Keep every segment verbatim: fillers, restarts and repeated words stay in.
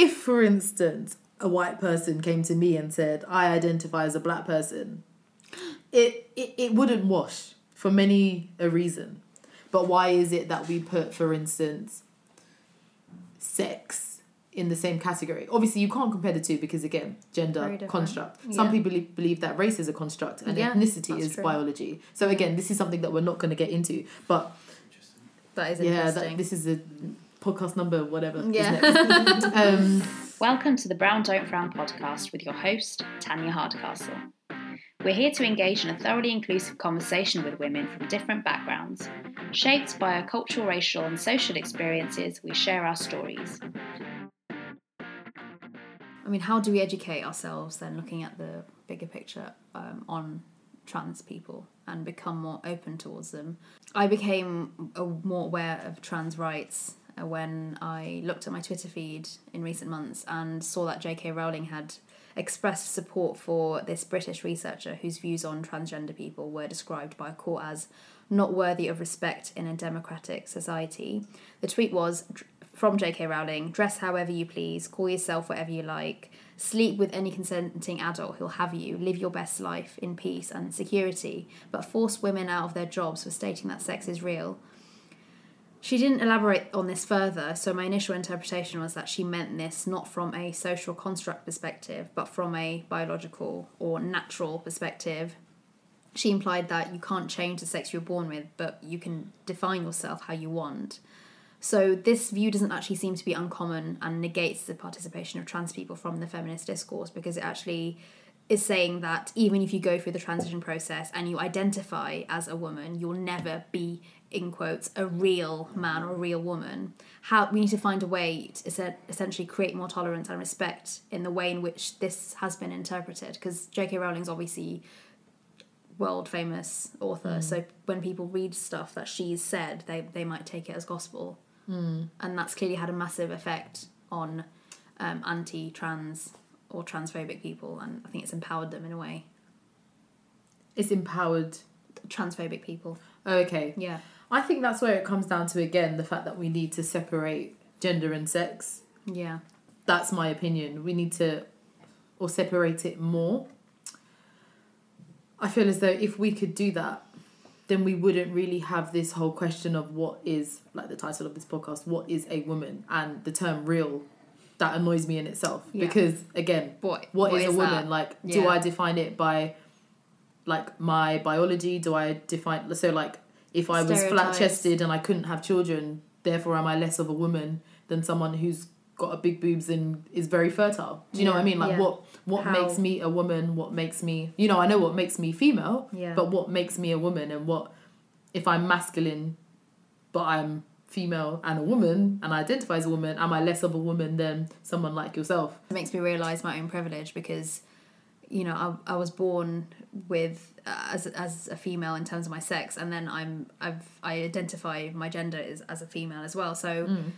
if, for instance, a white person came to me and said, I identify as a black person, it, it, it wouldn't wash for many a reason. But why is it that we put, for instance, sex in the same category? Obviously, you can't compare the two because, again, gender construct. Yeah. Some people believe that race is a construct and yeah, ethnicity is true. Biology. So, again, this is something that we're not going to get into. But that is interesting. Yeah, that, this is a podcast number, whatever. Yeah. Isn't it? um, Welcome to the Brown Don't Frown podcast with your host, Tanya Hardcastle. We're here to engage in a thoroughly inclusive conversation with women from different backgrounds. Shaped by our cultural, racial and social experiences, we share our stories. I mean, how do we educate ourselves then, looking at the bigger picture, um, on trans people and become more open towards them? I became a, more aware of trans rights when I looked at my Twitter feed in recent months and saw that J K. Rowling had expressed support for this British researcher whose views on transgender people were described by a court as not worthy of respect in a democratic society. The tweet was from J K. Rowling: dress however you please, call yourself whatever you like, sleep with any consenting adult who'll have you, live your best life in peace and security, but force women out of their jobs for stating that sex is real. She didn't elaborate on this further, so my initial interpretation was that she meant this not from a social construct perspective, but from a biological or natural perspective. She implied that you can't change the sex you're born with, but you can define yourself how you want. So this view doesn't actually seem to be uncommon and negates the participation of trans people from the feminist discourse, because it actually is saying that even if you go through the transition process and you identify as a woman, you'll never be, in quotes, a real man or a real woman. How we need to find a way to essentially create more tolerance and respect in the way in which this has been interpreted, because J K. Rowling's obviously world famous author, mm. so when people read stuff that she's said, they, they might take it as gospel, mm. and that's clearly had a massive effect on um, anti-trans or transphobic people, and I think it's empowered them in a way. It's empowered transphobic people. Oh, okay. Yeah. I think that's where it comes down to, again, the fact that we need to separate gender and sex. Yeah. That's my opinion. We need to, or separate it more. I feel as though if we could do that, then we wouldn't really have this whole question of what is, like the title of this podcast, what is a woman, and the term real. That annoys me in itself. Yeah. Because, again, what, what, what is, is a woman? That? Like, yeah. Do I define it by, like, my biology? Do I define... So, like, if I was flat-chested and I couldn't have children, therefore am I less of a woman than someone who's got a big boobs and is very fertile? Do you yeah. know what I mean? Like, yeah. what, what makes me a woman? What makes me... You know, I know what makes me female, yeah. but what makes me a woman? And what... If I'm masculine, but I'm female and a woman and I identify as a woman, am I less of a woman than someone like yourself? It makes me realise my own privilege, because, you know, I, I was born with uh, as as a female in terms of my sex, and then I'm I've I identify my gender as, as a female as well. So mm.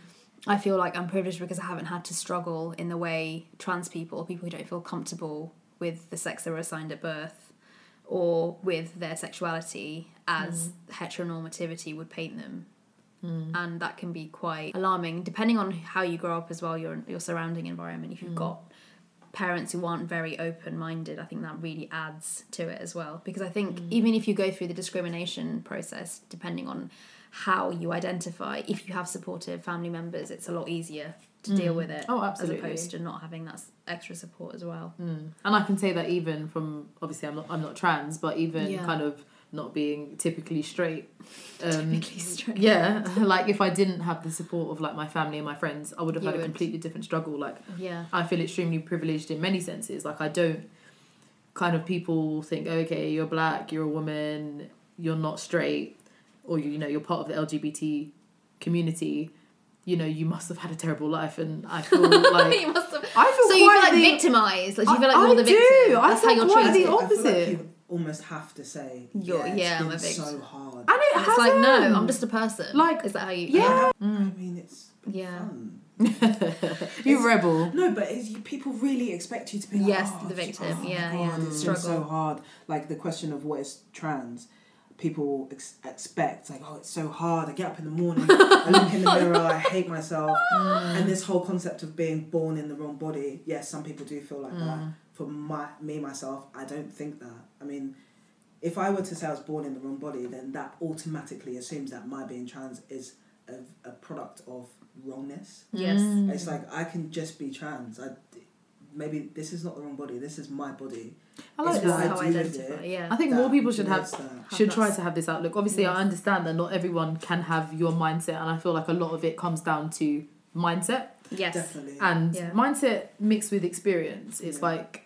I feel like I'm privileged because I haven't had to struggle in the way trans people, or people who don't feel comfortable with the sex they were assigned at birth or with their sexuality as mm. heteronormativity would paint them. Mm. And that can be quite alarming, depending on how you grow up as well, your your surrounding environment. If you've mm. got parents who aren't very open-minded, I think that really adds to it as well. Because I think mm. even if you go through the discrimination process, depending on how you identify, if you have supportive family members, it's a lot easier to mm. deal with it. Oh, absolutely. As opposed to not having that extra support as well. Mm. And I can say that even from, obviously I'm not, I'm not trans, but even yeah. kind of... not being typically straight. Um, typically straight. Yeah. Like, if I didn't have the support of, like, my family and my friends, I would have you had would. a completely different struggle. Like, yeah. I feel extremely privileged in many senses. Like, I don't... Kind of people think, okay, you're black, you're a woman, you're not straight, or, you know, you're part of the L G B T community, you know, you must have had a terrible life. And I feel like... you must have... I feel so you feel, like, the... victimised. Like, you I, feel like you're I the victim. I do. That's I feel quite the opposite. Almost have to say, You're, yeah, yeah, it's been so hard. And it and it's like, no, I'm just a person. Like, is that how you? Yeah. yeah. I mean, it's yeah. fun. you it's, rebel. No, but it's, you, people really expect you to be. Like, yes, oh, the victim. Oh, yeah, God, yeah. It's struggle. Been so hard. Like the question of what is trans. people ex- expect, like, oh, it's so hard, I get up in the morning, I look in the mirror, I hate myself, mm. and this whole concept of being born in the wrong body, yes, some people do feel like mm. that. For my me, myself, I don't think that. I mean, if I were to say I was born in the wrong body, then that automatically assumes that my being trans is a, a product of wrongness. Yes. Mm. It's like, I can just be trans. I, maybe this is not the wrong body, this is my body. I like this, how I identify. Yeah. I think that more people should have that. should try to have this outlook. Obviously, yes. I understand that not everyone can have your mindset, and I feel like a lot of it comes down to mindset. Yes, definitely. And yeah. mindset mixed with experience is yeah. like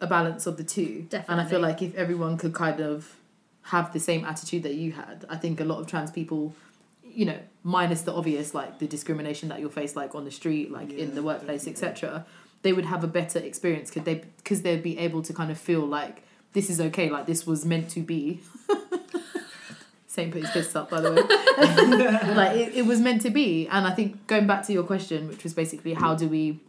a balance of the two. Definitely. And I feel like if everyone could kind of have the same attitude that you had, I think a lot of trans people, you know, minus the obvious, like the discrimination that you'll face, like on the street, like yeah, in the workplace, et cetera, they would have a better experience because they, cause they'd be able to kind of feel like this is okay, like this was meant to be. Same put his fists up, by the way. Like, it, it was meant to be. And I think going back to your question, which was basically how do we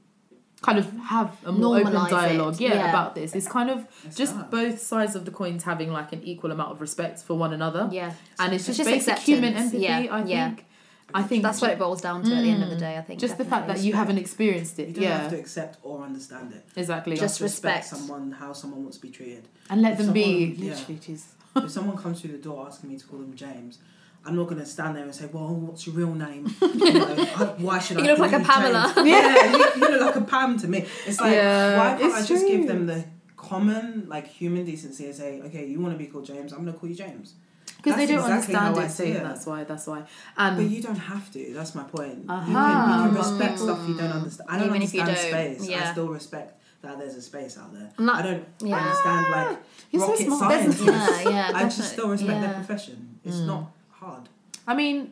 kind of have a more Normalize open dialogue yeah, yeah. about this. It's kind of That's just that. both sides of the coins having like an equal amount of respect for one another. Yeah. And it's just, it's just basic acceptance. human empathy, yeah. I yeah. think. I think that's what it boils down to mm, at the end of the day. I think just definitely. the fact that you haven't experienced it, you don't yeah. have to accept or understand it. Exactly, just, just respect, respect someone, how someone wants to be treated, and let if them someone, be. Yeah, literally, geez. If someone comes through the door asking me to call them James, I'm not going to stand there and say, "Well, what's your real name? You know, I, why should you I?" You look like a Pamela. James? Yeah, you, you look like a Pam to me. It's like yeah, why can't I just true. give them the common like human decency and say, "Okay, you want to be called James? I'm going to call you James." Because they don't exactly understand it, too. That's why. That's why. Um, but you don't have to. That's my point. Uh-huh. You can, you can respect mm. stuff you don't understand. I don't Even understand don't, space. Yeah. I still respect that there's a space out there. Not, I don't yeah. understand like You're rocket so science. yeah, yeah, I just still respect yeah. their profession. It's mm. not hard. I mean,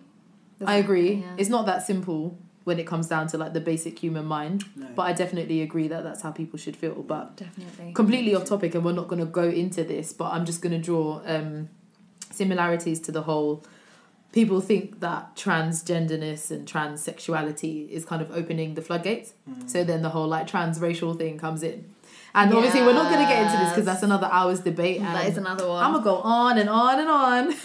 Doesn't, I agree. Yeah. It's not that simple when it comes down to like the basic human mind. No. But I definitely agree that that's how people should feel. But definitely completely off topic, and we're not going to go into this. But I'm just going to draw. Um, similarities to the whole, people think that transgenderness and transsexuality is kind of opening the floodgates. Mm. So then the whole like transracial thing comes in. And yes. obviously we're not going to get into this because that's another hour's debate. And that is another one. I'm going to go on and on and on.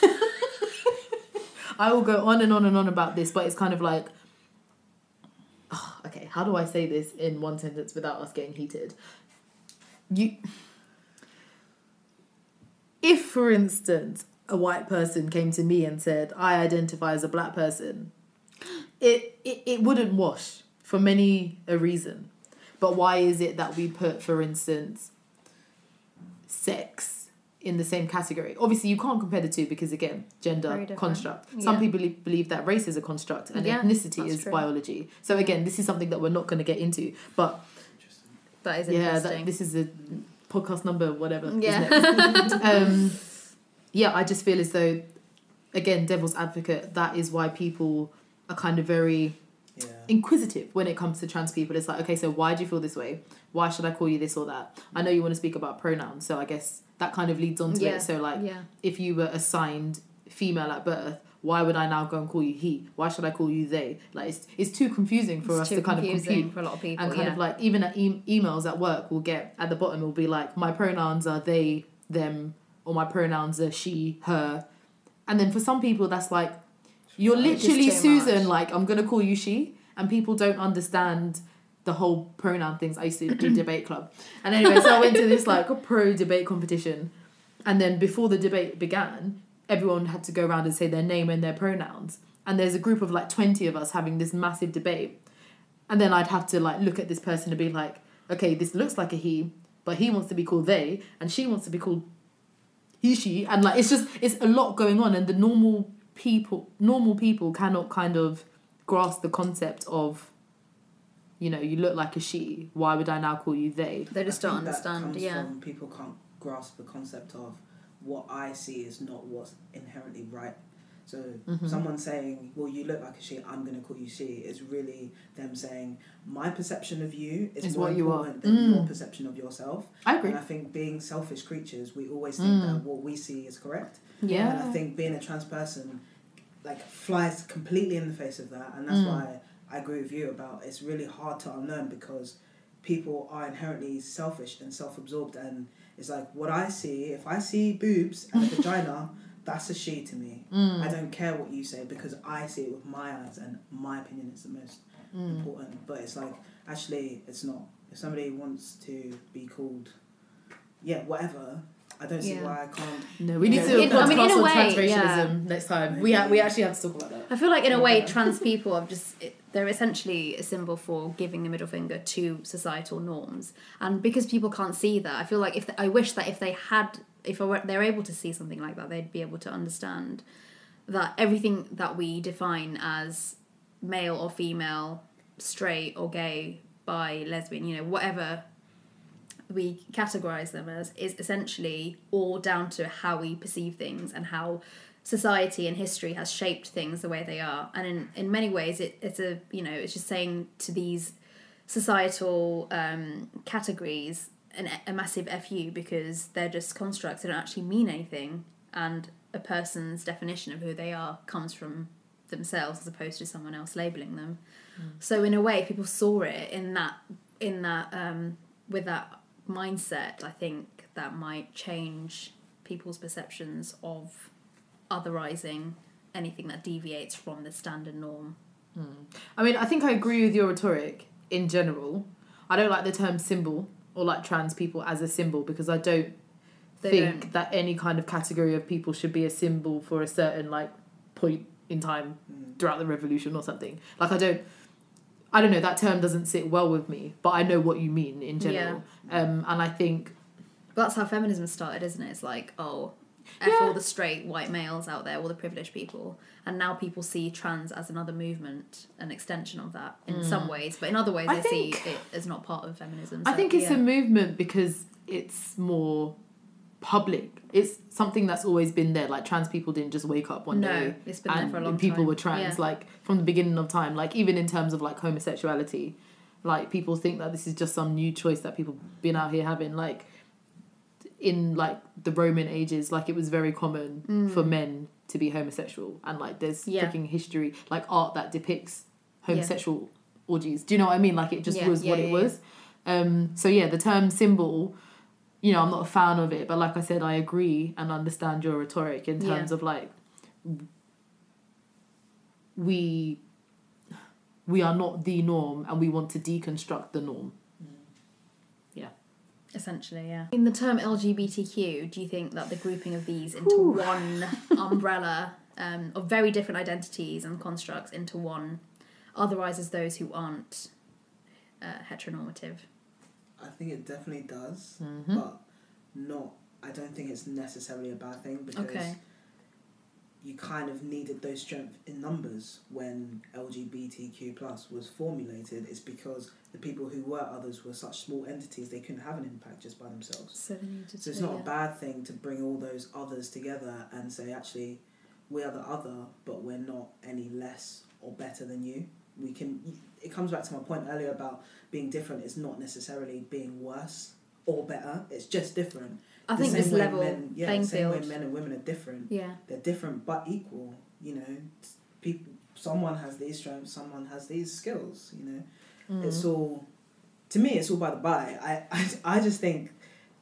I will go on and on and on about this, but it's kind of like, oh, okay, how do I say this in one sentence without us getting heated? You... If, for instance, a white person came to me and said, I identify as a black person, it, it it wouldn't wash for many a reason. But why is it that we put, for instance, sex in the same category? Obviously, you can't compare the two because, again, gender construct. Yeah. Some people believe that race is a construct and yeah, ethnicity is true. biology. So, again, this is something that we're not going to get into. But that is interesting. Yeah, that, this is a... podcast number whatever yeah isn't it? um yeah I just feel as though, again, devil's advocate, that is why people are kind of very yeah. inquisitive when it comes to trans people. It's like, okay, so why do you feel this way? Why should I call you this or that? I know you want to speak about pronouns, so I guess that kind of leads on to yeah. it. So like yeah. if you were assigned female at birth, why would I now go and call you he? Why should I call you they? Like, it's it's too confusing for it's us to kind of compute. For a lot of people, and kind yeah. of like, even at e- emails at work, we'll get at the bottom, it'll be like, my pronouns are they, them, or my pronouns are she, her. And then for some people, that's like, you're literally Susan, much. like, I'm going to call you she. And people don't understand the whole pronoun things. I used to do debate club. And anyway, so I went to this like pro debate competition. And then before the debate began, everyone had to go around and say their name and their pronouns. And there's a group of like twenty of us having this massive debate. And then I'd have to like look at this person and be like, okay, this looks like a he, but he wants to be called they, and she wants to be called he, she. And like, it's just, it's a lot going on. And the normal people, normal people cannot kind of grasp the concept of, you know, you look like a she, why would I now call you they? They just don't understand. That yeah. From people can't grasp the concept of, what I see is not what's inherently right. So mm-hmm. someone saying, well, you look like a she, I'm going to call you she, is really them saying, my perception of you is, is more what you important are. than mm. your perception of yourself. I agree. And I think being selfish creatures, we always think mm. that what we see is correct. Yeah. And I think being a trans person, like, flies completely in the face of that. And that's mm. why I agree with you about, it's really hard to unlearn, because people are inherently selfish and self-absorbed, and it's like, what I see, if I see boobs and a vagina, that's a she to me. Mm. I don't care what you say because I see it with my eyes and my opinion is the most mm. important. But it's like, actually, it's not. If somebody wants to be called, yeah, whatever, I don't see yeah. why I can't. No, we need know, to. In, I mean, in a way, transracialism yeah. next time. We ha- we actually have to talk about that. I feel like in a way, yeah. trans people have just it, they're essentially a symbol for giving the middle finger to societal norms, and because people can't see that, I feel like if the, I wish that if they had, if I were, they're able to see something like that, they'd be able to understand that everything that we define as male or female, straight or gay, bi, lesbian, you know, whatever we categorize them as, is essentially all down to how we perceive things and how society and history has shaped things the way they are. And in, in many ways, it, it's a, you know, it's just saying to these societal um, categories an, a massive F you, because they're just constructs. They don't actually mean anything. And a person's definition of who they are comes from themselves as opposed to someone else labeling them. Mm. So in a way, people saw it in that, in that, um, with that mindset, I think that might change people's perceptions of otherizing anything that deviates from the standard norm. Mm. I mean, I think I agree with your rhetoric in general. I don't like the term symbol or like trans people as a symbol, because I don't they think don't. that any kind of category of people should be a symbol for a certain like point in time mm. throughout the revolution or something. Like I don't I don't know, that term doesn't sit well with me, but I know what you mean in general. Yeah. Um, and I think... Well, that's how feminism started, isn't it? It's like, oh, F yeah. all the straight white males out there, all the privileged people. And now people see trans as another movement, an extension of that in mm. some ways. But in other ways, I they think, see it as not part of feminism. So, I think it's yeah. a movement because it's more public. It's something that's always been there. Like, trans people didn't just wake up one no, day it's been and there for a long people time. Were trans, yeah. like, from the beginning of time. Like, even in terms of, like, homosexuality, like, people think that this is just some new choice that people been out here having. Like, in, like, the Roman ages, like, it was very common mm. for men to be homosexual. And, like, there's yeah. freaking history, like, art that depicts homosexual yeah. orgies. Do you know what I mean? Like, it just yeah, was yeah, what yeah, it yeah. was. Um, so, yeah, the term symbol... You know, I'm not a fan of it, but like I said, I agree and understand your rhetoric in terms yeah. of like we we are not the norm and we want to deconstruct the norm. Mm. Yeah. Essentially, yeah. In the term L G B T Q, do you think that the grouping of these into Ooh. one umbrella um, of very different identities and constructs into one otherizes those who aren't uh, heteronormative? I think it definitely does, mm-hmm. but not. I don't think it's necessarily a bad thing because okay. you kind of needed those strength in numbers when L G B T Q plus was formulated. It's because the people who were others were such small entities they couldn't have an impact just by themselves. So, they needed so it's to, not yeah. a bad thing to bring all those others together and say, actually, we are the other, but we're not any less or better than you. We can. It comes back to my point earlier about being different is not necessarily being worse or better. It's just different. I the think this level men, yeah, playing the same field. Way men and women are different. Yeah, they're different but equal. You know, people. Someone has these strengths. Someone has these skills. You know, mm. it's all. To me, it's all by the by. I, I I just think,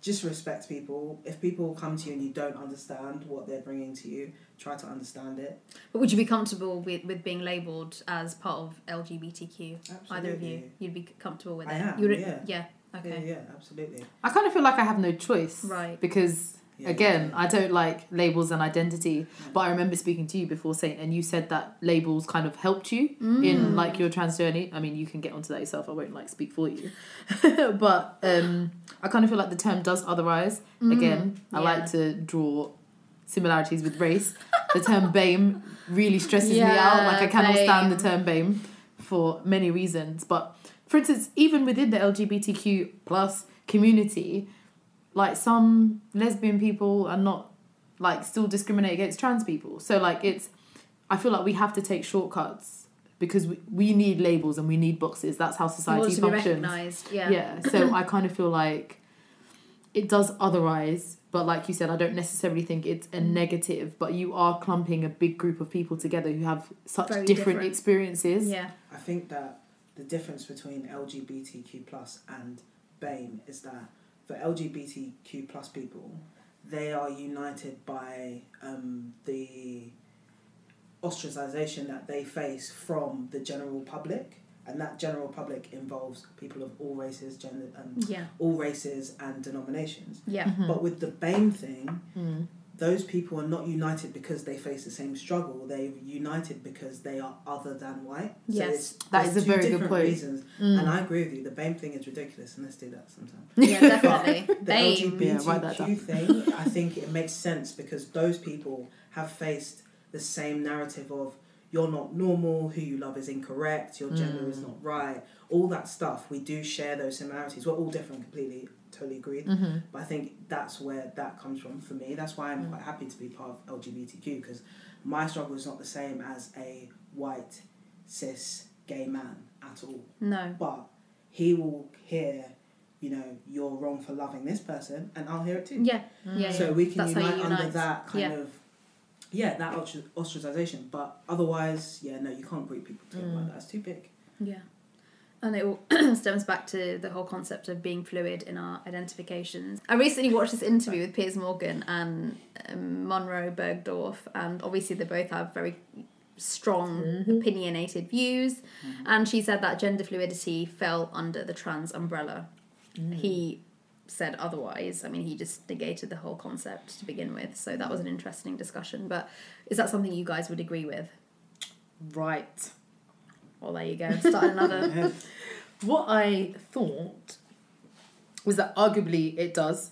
just respect people. If people come to you and you don't understand what they're bringing to you, try to understand it. But would you be comfortable with, with being labelled as part of L G B T Q? Absolutely. Either of you? You'd be comfortable with it? I am, You're, yeah. Yeah, okay. Yeah, yeah, absolutely. I kind of feel like I have no choice. Right. Because, yeah, again, yeah. I don't like labels and identity. Mm. But I remember speaking to you before, Saint, and you said that labels kind of helped you mm. in, like, your trans journey. I mean, you can get onto that yourself. I won't, like, speak for you. But um, I kind of feel like the term does otherize. Mm. Again, I yeah. like to draw... similarities with race. The term BAME really stresses yeah, me out. Like, I cannot BAME. stand the term BAME for many reasons. But, for instance, even within the L G B T Q plus community, like, some lesbian people are not, like, still discriminate against trans people. So, like, it's... I feel like we have to take shortcuts because we, we need labels and we need boxes. That's how society functions. Be recognised, yeah. Yeah, so I kind of feel like it does otherize... But like you said, I don't necessarily think it's a negative, but you are clumping a big group of people together who have such different, different experiences. Yeah. I think that the difference between L G B T Q plus and BAME is that for L G B T Q plus people, they are united by um, the ostracization that they face from the general public, and that general public involves people of all races, gender, um, yeah. all races and denominations. Yeah. Mm-hmm. But with the BAME thing, mm. those people are not united because they face the same struggle. They're united because they are other than white. Yes, so that is a very good point. Reasons, mm. and I agree with you. The BAME thing is ridiculous, and let's do that sometime. Yeah, definitely. The BAME. L G B T Q yeah, thing, I think it makes sense because those people have faced the same narrative of you're not normal, who you love is incorrect, your gender mm. is not right, all that stuff. We do share those similarities. We're all different completely. Totally agreed, mm-hmm. but I think that's where that comes from for me. That's why I'm mm-hmm. quite happy to be part of L G B T Q, because my struggle is not the same as a white cis gay man at all. No, but he will hear, you know, you're wrong for loving this person, and I'll hear it too. Yeah, mm-hmm. yeah. So we can that's unite under that kind yeah. of yeah that ostracization. But otherwise, yeah, no, you can't group people together mm. like that. It's too big. Yeah. And it all stems back to the whole concept of being fluid in our identifications. I recently watched this interview with Piers Morgan and um, Monroe Bergdorf, and obviously they both have very strong mm-hmm. opinionated views. Mm-hmm. And she said that gender fluidity fell under the trans umbrella. Mm. He said otherwise. I mean, he just negated the whole concept to begin with. So that was an interesting discussion. But is that something you guys would agree with? Right. Well, there you go. Start another. Yeah. What I thought was that arguably it does.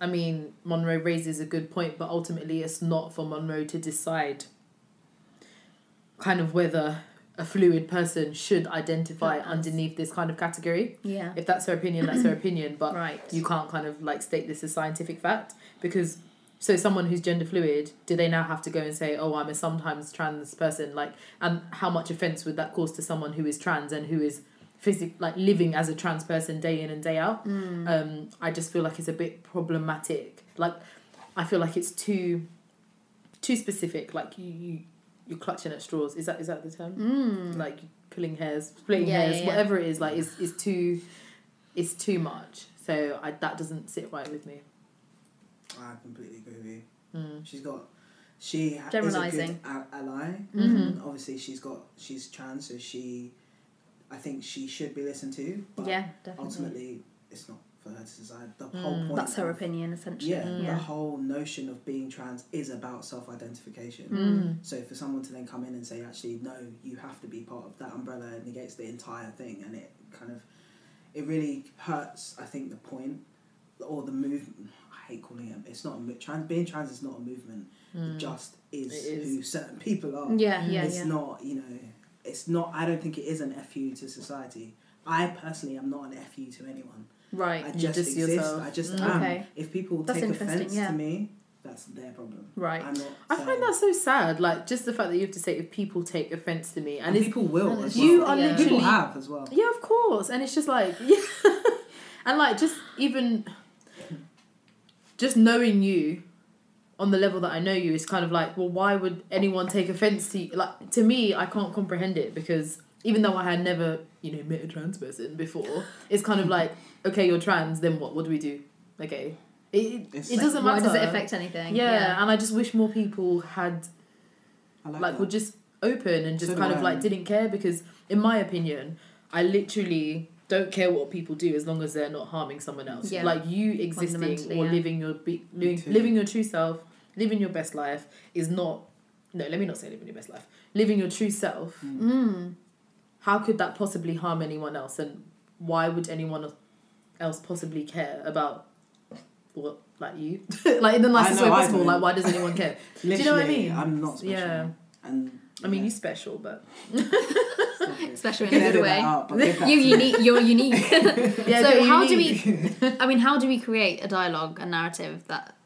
I mean, Monroe raises a good point, but ultimately it's not for Monroe to decide kind of whether a fluid person should identify underneath this kind of category. Yeah. If that's her opinion, that's her opinion. But right. you can't kind of like state this as scientific fact, because... So someone who's gender fluid, do they now have to go and say, oh, I'm a sometimes trans person? Like, and how much offence would that cause to someone who is trans and who is physic- like living as a trans person day in and day out? Mm. Um, I just feel like it's a bit problematic. Like, I feel like it's too too specific. Like, you, you, you're clutching at straws. Is that is that the term? Mm. Like, pulling hairs, splitting yeah, hairs, yeah, yeah. whatever it is. Like, it's, it's, too, it's too much. So I, that doesn't sit right with me. I completely agree with you. Mm. She's got, she ha- is a good a- ally. Mm-hmm. Obviously, she's got, she's trans, so she, I think she should be listened to. But yeah, definitely. Ultimately, it's not for her to decide. The mm. whole point. That's her of, opinion, essentially. Yeah, mm. the yeah. whole notion of being trans is about self-identification. Mm. So for someone to then come in and say, actually, no, you have to be part of that umbrella, it negates the entire thing, and it kind of, it really hurts. I think the point or the movement. Hate calling him. It's not a trans. Being trans is not a movement. Mm. It just is, it is who certain people are. Yeah, yeah. It's yeah. not. You know. It's not. I don't think it is an F U to society. I personally am not an F U to anyone. Right. I just, just exist. Yourself. I just mm. am. Okay. If people that's take offence yeah. to me, that's their problem. Right. I'm not I find that so sad. Like just the fact that you have to say if people take offence to me, and, and people will. As you well. Are yeah. literally people have as well. Yeah, of course. And it's just like yeah, and like just even. Just knowing you on the level that I know you is kind of like, well, why would anyone take offence to you? Like, to me, I can't comprehend it because even though I had never, you know, met a trans person before, it's kind of like, okay, you're trans, then what? What do we do? Okay. It, it like, doesn't matter. Why does it affect anything? Yeah, yeah, and I just wish more people had, I like, like were just open and just so kind of like didn't care because, in my opinion, I literally... don't care what people do as long as they're not harming someone else. Yeah. Like you existing or yeah. living your be- living, living your true self, living your best life is not... No, let me not say living your best life. Living your true self. Mm. Mm. How could that possibly harm anyone else? And why would anyone else possibly care about what, like you? Like in the nicest way possible, like why does anyone care? Do you know what I mean? I'm not special. Yeah. And... I mean, yeah. you're special, but... special in a good way. Up, you're unique. You're unique. yeah, so how unique. do we... I mean, how do we create a dialogue, a narrative that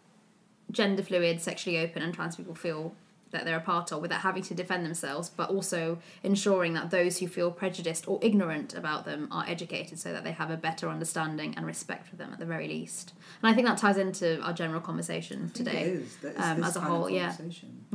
gender fluid, sexually open and trans people feel that they're a part of without having to defend themselves, but also ensuring that those who feel prejudiced or ignorant about them are educated so that they have a better understanding and respect for them at the very least. And I think that ties into our general conversation today. It is. That is um, as a whole, yeah.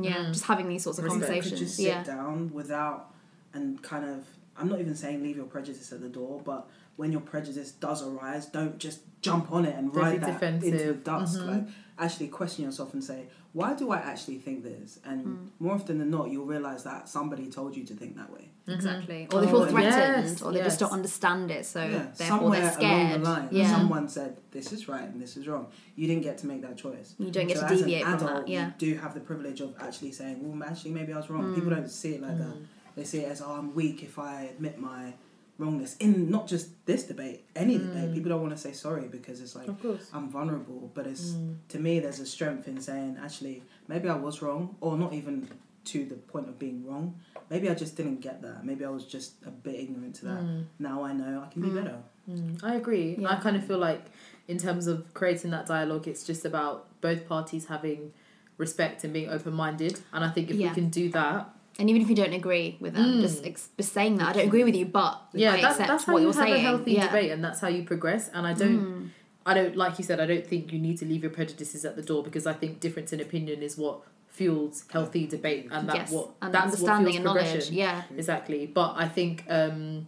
Yeah, mm. just having these sorts of respect. Conversations. Just sit yeah. down without and kind of, I'm not even saying leave your prejudice at the door, but when your prejudice does arise, don't just jump on it and don't ride that defensive. Into the dusk. Mm-hmm. Like, actually question yourself and say, why do I actually think this? And mm. more often than not, you'll realise that somebody told you to think that way. Exactly. Or they feel threatened, yes, or they yes. just don't understand it, so yeah. therefore Somewhere they're scared. Along the line, yeah. someone said, this is right and this is wrong. You didn't get to make that choice. You don't get so to deviate adult, from that. Yeah. You do have the privilege of actually saying, well, actually, maybe I was wrong. Mm. People don't see it like mm. that. They see it as, oh, I'm weak if I admit my wrongness. In not just this debate, any mm. debate, people don't want to say sorry because it's like, I'm vulnerable. But it's mm. to me, there's a strength in saying, actually, maybe I was wrong, or not even to the point of being wrong. Maybe I just didn't get that. Maybe I was just a bit ignorant to that. Mm. Now I know I can be mm. better. Mm. I agree. Yeah. I kind of feel like in terms of creating that dialogue, it's just about both parties having respect and being open-minded. And I think if yeah. we can do that, and even if you don't agree with them, mm. just ex- just saying that I don't agree with you, but yeah, I that's, accept that's how what you you're have saying. A healthy yeah. debate, and that's how you progress. And I don't, mm. I don't like you said, I don't think you need to leave your prejudices at the door, because I think difference in opinion is what fuels healthy debate, and that yes. what and that's understanding what fuels and progression. Yeah, exactly. But I think um,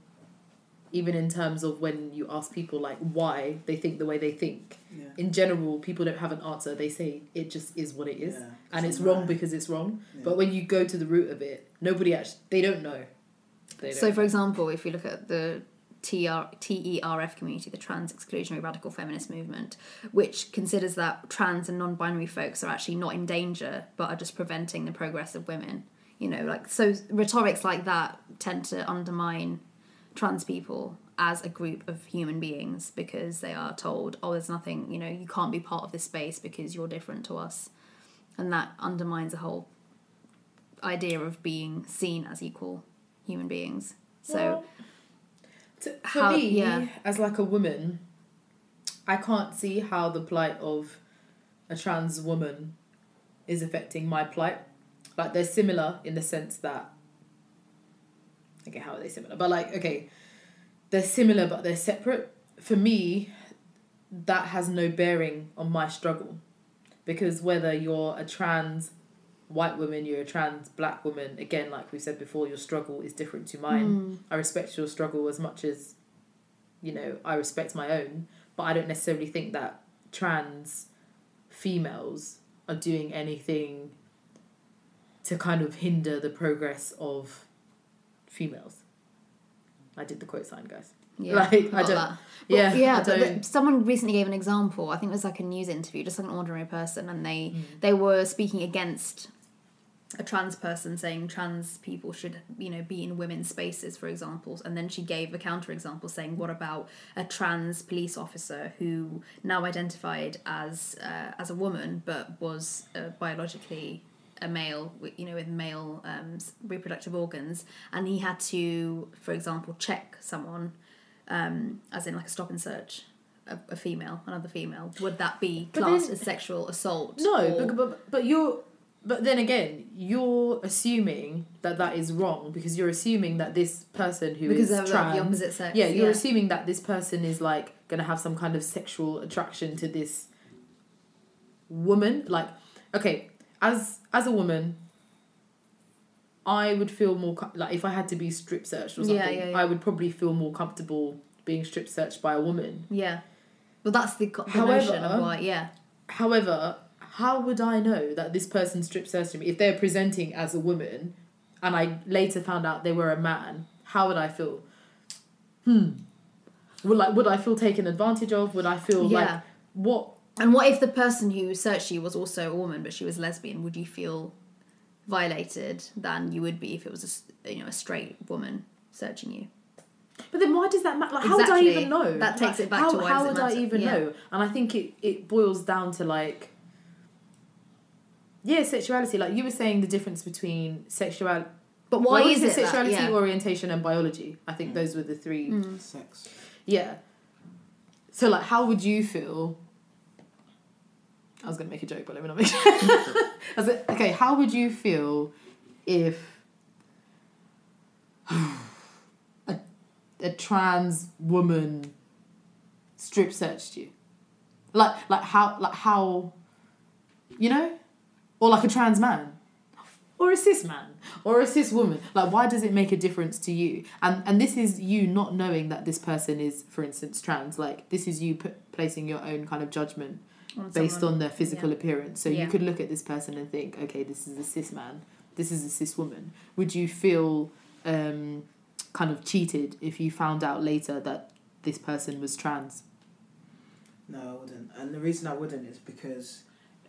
even in terms of when you ask people like why they think the way they think, yeah. in general, people don't have an answer. They say it just is what it is, yeah, and it's wrong right. because it's wrong. Yeah. But when you go to the root of it, nobody actually they don't know. They don't. So, for example, if you look at the T E R F community, the Trans Exclusionary Radical Feminist Movement, which considers that trans and non-binary folks are actually not in danger, but are just preventing the progress of women. You know, like so, rhetorics like that tend to undermine trans people as a group of human beings, because they are told, oh, there's nothing, you know, you can't be part of this space because you're different to us. And that undermines the whole idea of being seen as equal human beings. So yeah. to, for how, me, yeah. as like a woman, I can't see how the plight of a trans woman is affecting my plight. Like, they're similar in the sense that, okay, how are they similar? But like, okay, they're similar, but they're separate. For me, that has no bearing on my struggle, because whether you're a trans white woman, you're a trans black woman, again, like we said before, your struggle is different to mine. Mm. I respect your struggle as much as, you know, I respect my own, but I don't necessarily think that trans females are doing anything to kind of hinder the progress of females. I did the quote sign, guys. Yeah, like, I don't. That. Yeah, well, yeah. I don't. But someone recently gave an example. I think it was like a news interview, just like an ordinary person, and they mm. they were speaking against a trans person, saying trans people should, you know, be in women's spaces, for example. And then she gave a counter example, saying, what about a trans police officer who now identified as uh, as a woman but was uh, biologically a male, you know, with male um, reproductive organs, and he had to, for example, check someone, um, as in like a stop and search, a, a female, another female. Would that be classed as sexual assault? No, or... but, but but you're, but then again, you're assuming that that is wrong, because you're assuming that this person who because is trans, like the opposite sex, yeah, you're yeah. assuming that this person is like gonna have some kind of sexual attraction to this woman, like, okay. As as a woman, I would feel more... Com- like, if I had to be strip searched or something, yeah, yeah, yeah. I would probably feel more comfortable being strip searched by a woman. Yeah. Well, that's the, co- the however, notion of why, yeah. However, how would I know that this person strip searched me? If they're presenting as a woman, and I later found out they were a man, how would I feel? Hmm. Would, like, would I feel taken advantage of? Would I feel, yeah. like... What... And what if the person who searched you was also a woman, but she was lesbian? Would you feel violated than you would be if it was a, you know, a straight woman searching you? But then why does that matter? Like, exactly. How would I even know? That takes like, it back how, to why how does it matter? Would I even yeah. know? And I think it, it boils down to like, yeah, sexuality. Like you were saying, the difference between sexuality, but why well, is it sexuality, that? Yeah. orientation, and biology? I think mm. those were the three mm. sex. Yeah. So like, how would you feel? I was going to make a joke, but let me not make a joke. I was like, okay, how would you feel if a, a trans woman strip searched you? Like, like how, like how, you know? Or like a trans man. or a cis man or a cis woman. Like, why does it make a difference to you? And and this is you not knowing that this person is, for instance, trans. Like, this is you p- placing your own kind of judgment on based someone. on their physical yeah. appearance. So yeah. you could look at this person and think, okay, this is a cis man, this is a cis woman. Would you feel um, kind of cheated if you found out later that this person was trans? No, I wouldn't. And the reason I wouldn't is because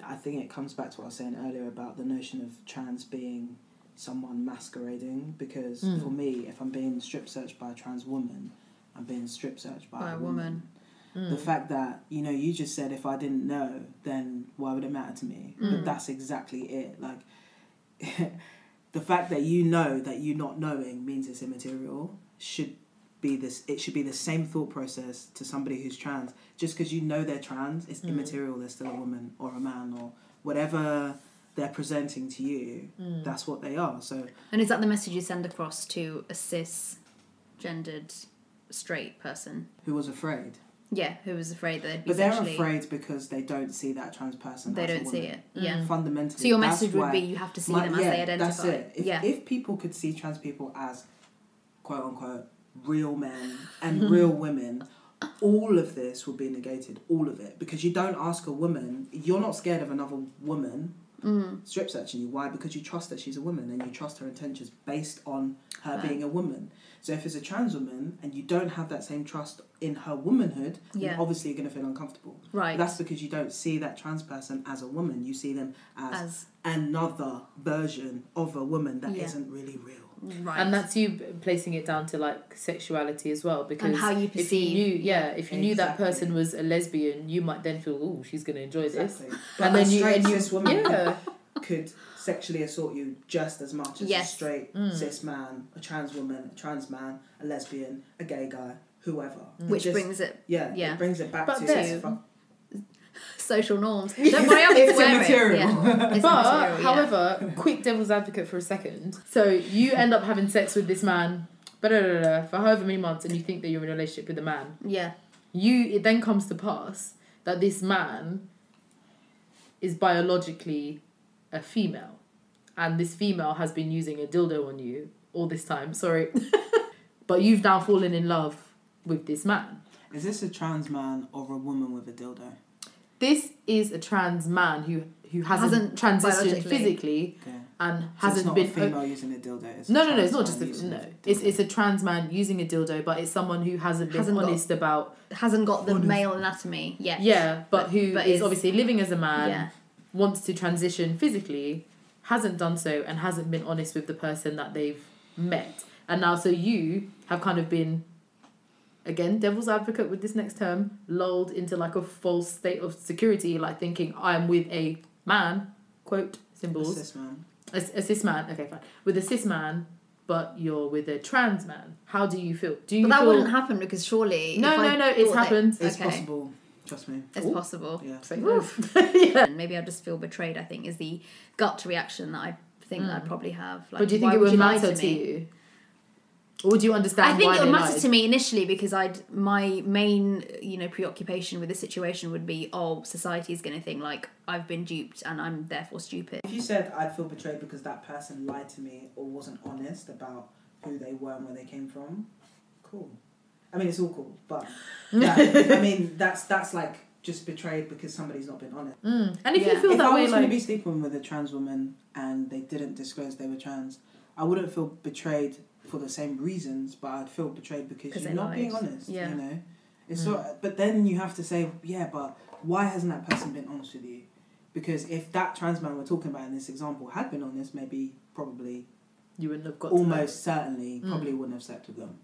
I think it comes back to what I was saying earlier about the notion of trans being someone masquerading. Because mm. for me, if I'm being strip searched by a trans woman, I'm being strip searched by, by a woman. woman. Mm. The fact that, you know, you just said, if I didn't know, then why would it matter to me? Mm. But that's exactly it. Like, the fact that you know that you not knowing means it's immaterial should be this. It should be the same thought process to somebody who's trans. Just because you know they're trans, it's mm. immaterial. They're still a woman or a man or whatever they're presenting to you. Mm. That's what they are. So, and is that the message you send across to a cis-gendered straight person who was afraid? Yeah, who was afraid that. But they're afraid because they don't see that trans person. They as don't a woman. see it. Yeah, fundamentally. So your message would be you have to see my, them as yeah, they identify. That's it. If, yeah. if people could see trans people as quote unquote real men and real women, all of this would be negated. All of it, because you don't ask a woman. You're not scared of another woman mm. strip searching you. Why? Because you trust that she's a woman and you trust her intentions based on her right. being a woman. So if it's a trans woman and you don't have that same trust in her womanhood, yeah. then obviously you're going to feel uncomfortable. Right. But that's because you don't see that trans person as a woman. You see them as, as... another version of a woman that yeah. isn't really real. Right. And that's you placing it down to, like, sexuality as well. Because and how you perceive. If you knew, yeah, if you exactly. knew that person was a lesbian, you might then feel, oh, she's going to enjoy exactly. this. But and then you, and you, cis woman yeah. could sexually assault you just as much as yes. a straight mm. cis man, a trans woman, a trans man, a lesbian, a gay guy, whoever. Mm. Which just, brings it... Yeah, yeah, it brings it back but to... Then, fu- social norms. Don't worry, I'm it's immaterial. It. Yeah. It's but, immaterial, yeah. however, quick devil's advocate for a second. So you end up having sex with this man blah, blah, blah, blah, for however many months and you think that you're in a relationship with a man. Yeah. You, it then comes to pass that this man is biologically... a female, and this female has been using a dildo on you all this time, sorry but you've now fallen in love with this man. Is this a trans man or a woman with a dildo? This is a trans man who who hasn't, hasn't transitioned physically okay. and so hasn't it's not been a female o- using a dildo. It's no, a no no no it's not just a no a it's it's a trans man using a dildo, but it's someone who hasn't been hasn't honest got, about hasn't got the honest. male anatomy yet yeah but, but who but is, is obviously living as a man yeah. wants to transition physically, hasn't done so, and hasn't been honest with the person that they've met. And now, so you have kind of been, again, devil's advocate with this next term, lulled into like a false state of security, like thinking, I'm with a man, quote, symbols. A cis man. A, a cis man, okay, fine. With a cis man, but you're with a trans man. How do you feel? Do you But that feel... wouldn't happen because surely... No, no, I no, it's happened. They... It's okay. possible. Trust me. It's Ooh. possible. Yeah. yeah. Maybe I just feel betrayed, I think, is the gut reaction that I think mm. that I'd probably have. Like, but do you think it would matter to you? Or do you understand? I think it would matter to me initially because I'd my main, you know, preoccupation with the situation would be, oh, society's gonna think like I've been duped and I'm therefore stupid. If you said I'd feel betrayed because that person lied to me or wasn't honest about who they were and where they came from, cool. I mean, it's all cool, but that, I mean, that's that's like just betrayed because somebody's not been honest. Mm. And if yeah. you feel if that I way, if I was like... going to be sleeping with a trans woman and they didn't disclose they were trans, I wouldn't feel betrayed for the same reasons, but I'd feel betrayed because you're not lied. being honest. Yeah. You know, it's mm. so. But then you have to say, yeah, but why hasn't that person been honest with you? Because if that trans man we're talking about in this example had been honest, maybe probably you wouldn't have got almost to certainly mm. probably wouldn't have slept with them.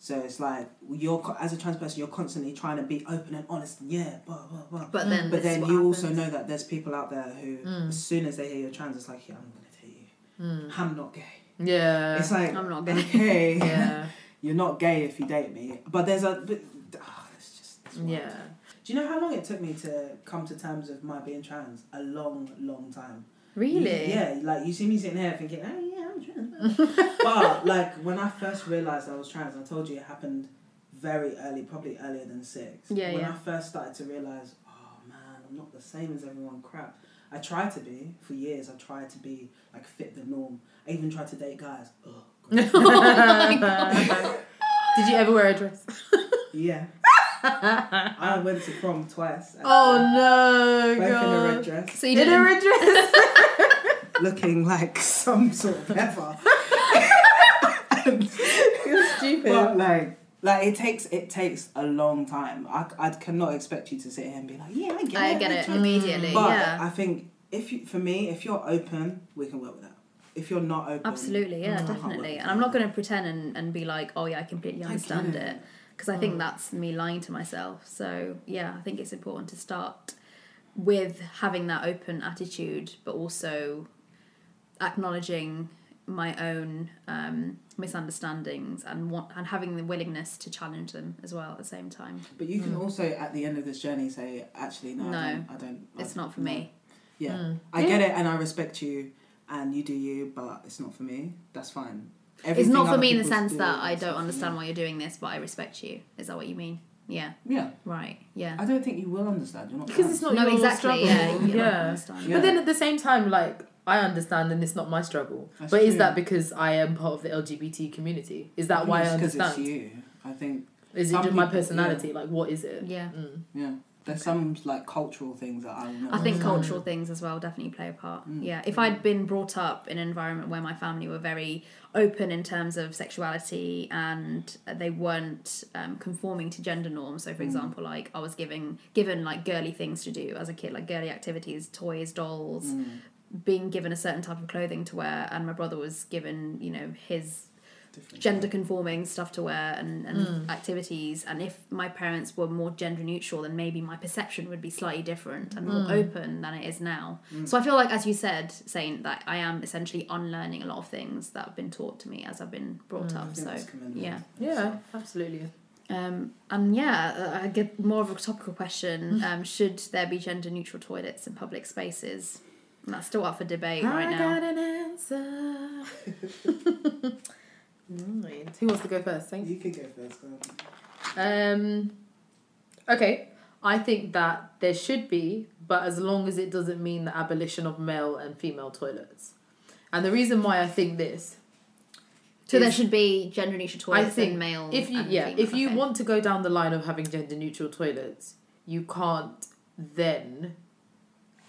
So it's like, you're as a trans person, you're constantly trying to be open and honest. And yeah, blah, blah, blah. But then, but then you happens. also know that there's people out there who, mm. as soon as they hear you're trans, it's like, yeah, I'm going to tell you. Mm. I'm not gay. Yeah. It's like, I'm not gay. Okay. yeah. You're not gay if you date me. But there's a... But, oh, it's just... It's yeah. Do you know how long it took me to come to terms with my being trans? A long, long time. Really? You, yeah, like you see me sitting here thinking, oh yeah, I'm trans. But like when I first realised I was trans, I told you it happened very early, probably earlier than six. Yeah, when yeah. I first started to realise, oh man, I'm not the same as everyone, crap. I tried to be, for years, I tried to be, like, fit the norm. I even tried to date guys. Oh, God. Oh my God. Did you ever wear a dress? Yeah. I went to prom twice. Oh, no, God. In a red dress. So you did in a red dress? Looking like some sort of heifer. You're stupid. But, like... Like, it takes it takes a long time. I, I cannot expect you to sit here and be like, yeah, I get I it. I get it immediately, but yeah. I think, if you, for me, if you're open, we can work with that. If you're not open... Absolutely, yeah, oh, definitely. And I'm not going to pretend and, and be like, oh, yeah, I completely understand I it. Because I think oh. that's me lying to myself. So, yeah, I think it's important to start with having that open attitude, but also acknowledging... my own um, misunderstandings and want and having the willingness to challenge them as well at the same time. But you can mm. also at the end of this journey say, actually, no, no I don't. I don't it's I, not for no. me. Yeah, mm. I yeah. get it, and I respect you, and you do you, but it's not for me. That's fine. Everything it's not for me in the sense that I don't understand why you're doing this, but I respect you. Is that what you mean? Yeah. Yeah. Right. Yeah. I don't think you will understand. You're not because it's not no, your exactly. struggle. Yeah. You yeah. yeah. But then at the same time, like. I understand and it's not my struggle. That's but true. Is that because I am part of the L G B T community? Is that I why I understand? Because it's you. I think... Is it just people, my personality? Yeah. Like, what is it? Yeah. Mm. Yeah. There's okay. some, like, cultural things that I don't know. I think understand. cultural things as well definitely play a part. Mm. Yeah. If yeah. I'd been brought up in an environment where my family were very open in terms of sexuality and they weren't um, conforming to gender norms. So, for mm. example, like, I was giving, given, like, girly things to do as a kid, like, girly activities, toys, dolls... Mm. being given a certain type of clothing to wear, and my brother was given, you know, his gender conforming stuff to wear and, and mm. activities, and if my parents were more gender neutral, then maybe my perception would be slightly different and more mm. open than it is now. mm. So I feel like, as you said, saying that I am essentially unlearning a lot of things that have been taught to me as I've been brought mm. up. So yeah yeah absolutely. Um, and yeah, I get more of a topical question. um, should there be gender neutral toilets in public spaces? That's still up for debate I right now. I got an answer. Right. Who wants to go first? Thanks. You can go first. Go um, okay. I think that there should be, but as long as it doesn't mean the abolition of male and female toilets. And the reason why I think this... So there should be gender neutral toilets in male if you, and yeah, female. If you okay. want to go down the line of having gender neutral toilets, you can't then...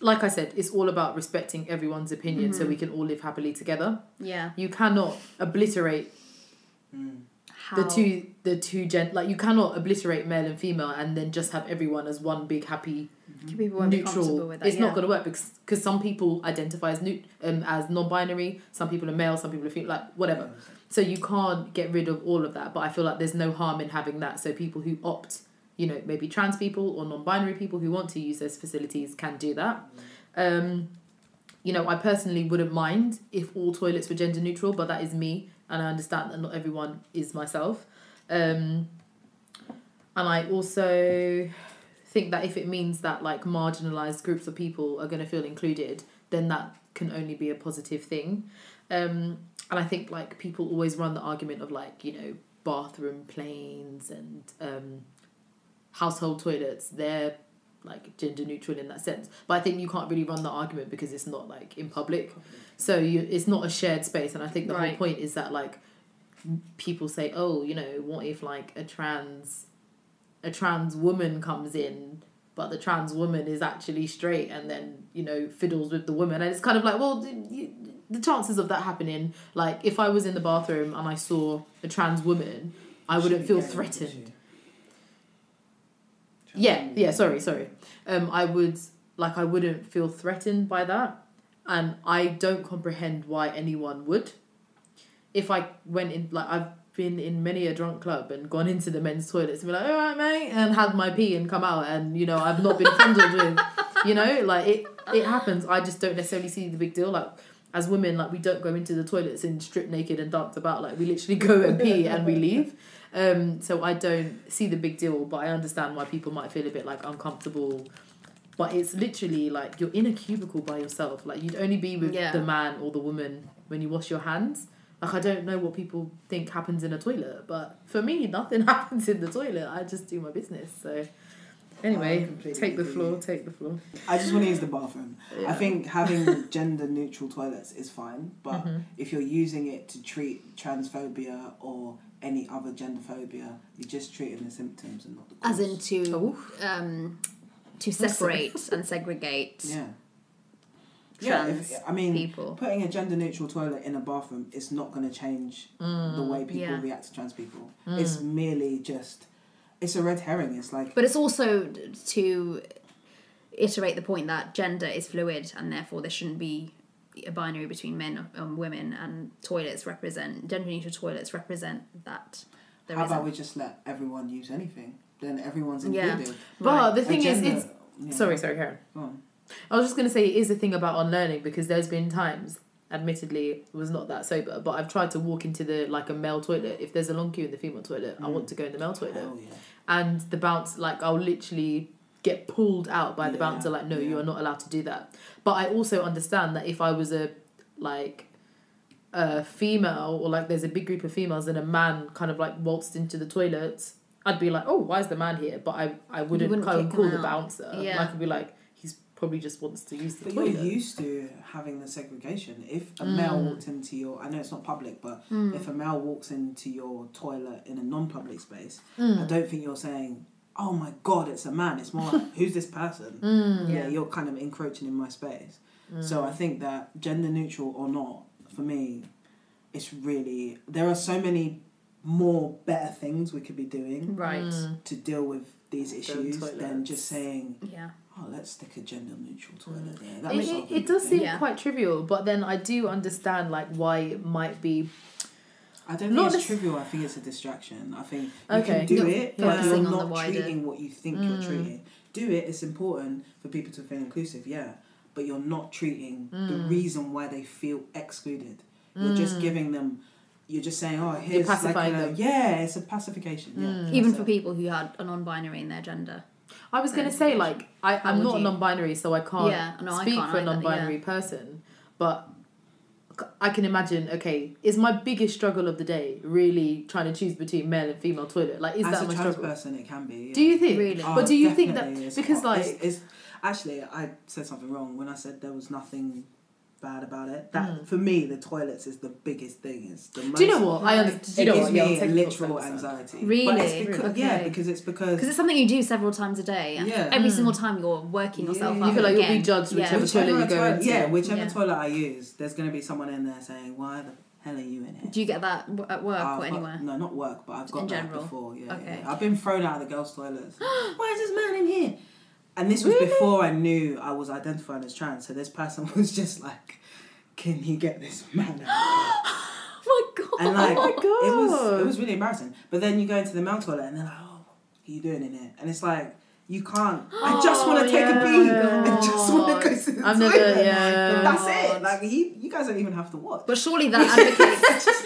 Like I said, it's all about respecting everyone's opinion, mm-hmm. so we can all live happily together. Yeah. You cannot obliterate mm. the two, the two gen, like you cannot obliterate male and female and then just have everyone as one big happy, mm-hmm. people won't neutral. Be comfortable with that, it's yeah. not going to work because cause some people identify as new, um, as non-binary, some people are male, some people are female, like whatever. So you can't get rid of all of that, but I feel like there's no harm in having that. So people who opt. You know, maybe trans people or non-binary people who want to use those facilities can do that. Um, you know, I personally wouldn't mind if all toilets were gender neutral, but that is me, and I understand that not everyone is myself. Um, and I also think that if it means that, like, marginalised groups of people are going to feel included, then that can only be a positive thing. Um, and I think, like, people always run the argument of, like, you know, bathroom planes and... Um, household toilets, they're like gender neutral in that sense, but I think you can't really run the argument because it's not like in public, so you it's not a shared space. And I think the right. whole point is that, like, people say, oh, you know, what if like a trans a trans woman comes in, but the trans woman is actually straight and then, you know, fiddles with the woman, and it's kind of like, well, you, the chances of that happening, like if I was in the bathroom and I saw a trans woman, I wouldn't feel threatened. Yeah, yeah, sorry, sorry. Um, I would, like, I wouldn't feel threatened by that. And I don't comprehend why anyone would. If I went in, like, I've been in many a drunk club and gone into the men's toilets and be like, all right, mate, and had my pee and come out and, you know, I've not been fondled with, you know, like, it, it happens. I just don't necessarily see the big deal. Like, as women, like, we don't go into the toilets and strip naked and dance about. Like, we literally go and pee and we leave. Um, so I don't see the big deal, but I understand why people might feel a bit like uncomfortable. But it's literally like you're in a cubicle by yourself. Like, you'd only be with yeah. the man or the woman when you wash your hands. Like, I don't know what people think happens in a toilet, but for me, nothing happens in the toilet. I just do my business. So Anyway, take the floor, take the floor. I just want to use the bathroom. Yeah. I think having gender-neutral toilets is fine, but mm-hmm. if you're using it to treat transphobia or any other gender phobia, you're just treating the symptoms and not the cause. As in to, oh. um, to separate and segregate yeah. trans yeah, if, I mean, people. Putting a gender-neutral toilet in a bathroom is not going to change mm, the way people yeah. react to trans people. Mm. It's merely just... It's a red herring. It's like... But it's also to iterate the point that gender is fluid and therefore there shouldn't be a binary between men and women, and toilets represent... Gender-neutral toilets represent that. There How isn't. About we just let everyone use anything? Then everyone's included. Yeah. But right. the thing gender, is... it's yeah. Sorry, sorry, Karen. Go on. I was just going to say it is a thing about unlearning, because there's been times... Admittedly, it was not that sober, but I've tried to walk into the like a male toilet. If there's a long queue in the female toilet, mm. I want to go in the male toilet. Hell yeah. And the bounce, like, I'll literally get pulled out by yeah. the bouncer, like, no, yeah. you are not allowed to do that. But I also understand that if I was a like a female, or like there's a big group of females and a man kind of like waltzed into the toilet, I'd be like, oh, why is the man here? But I I wouldn't, wouldn't kind of call the bouncer. Yeah. Like, I'd be like, probably just wants to use the but toilet. But you're used to having the segregation. If a mm. male walks into your... I know it's not public, but mm. if a male walks into your toilet in a non-public space, mm. I don't think you're saying, oh my God, it's a man. It's more like, who's this person? Mm. Yeah, you're kind of encroaching in my space. Mm. So I think that gender-neutral or not, for me, it's really... There are so many more better things we could be doing right. mm. to deal with these issues than just saying... yeah. Oh, let's stick a gender-neutral toilet there. That it, makes it, it does seem yeah. quite trivial, but then I do understand like why it might be... I don't think it's this... trivial, I think it's a distraction. I think you okay. can do you're it, but you're not treating what you think mm. you're treating. Do it, it's important for people to feel inclusive, yeah, but you're not treating mm. the reason why they feel excluded. You're mm. just giving them... You're just saying, oh, here's... You're pacifying like a, them. Yeah, it's a pacification. Mm. Yeah. Even so, for people who had a non-binary in their gender. I was going to say, like, I, I'm not you? non-binary, so I can't yeah, no, speak I can't for either, a non-binary yeah. person, but I can imagine, okay, is my biggest struggle of the day really trying to choose between male and female toilet? Like, is As that my struggle? As a trans person, it can be. Yeah. Do you think? Really? Oh, but do you think that... It's because, like... It's, it's, actually, I said something wrong when I said there was nothing... bad about it. That mm. for me, the toilets is the biggest thing. It's the most. Do you know what? I understand. It gives me yeah, literal anxiety. Really? But it's because, really? Yeah, because it's because because it's something you do several times a day. And yeah. Every mm. single time you're working yeah. yourself you up. You feel like again. You'll be judged yeah. whichever, whichever toilet you go into. Yeah, whichever yeah. toilet I use, there's going to be someone in there saying, "Why the hell are you in here?" Do you get that at work uh, or anywhere? Got, no, not work, but I've got in that general. Before. Yeah, okay. yeah, I've been thrown out of the girls' toilets. Why is this man in here? And this was really? Before I knew I was identifying as trans, so this person was just like, "Can you get this man out?" Oh my god! And like, oh my god, it was it was really embarrassing. But then you go into the male toilet, and they're like, "Oh, what are you doing in here?" And it's like, you can't. I just want to oh, take yeah. a pee. I just want to go to the I'm toilet. Never, yeah. That's it. Like you, you guys don't even have to watch. But surely that advocates.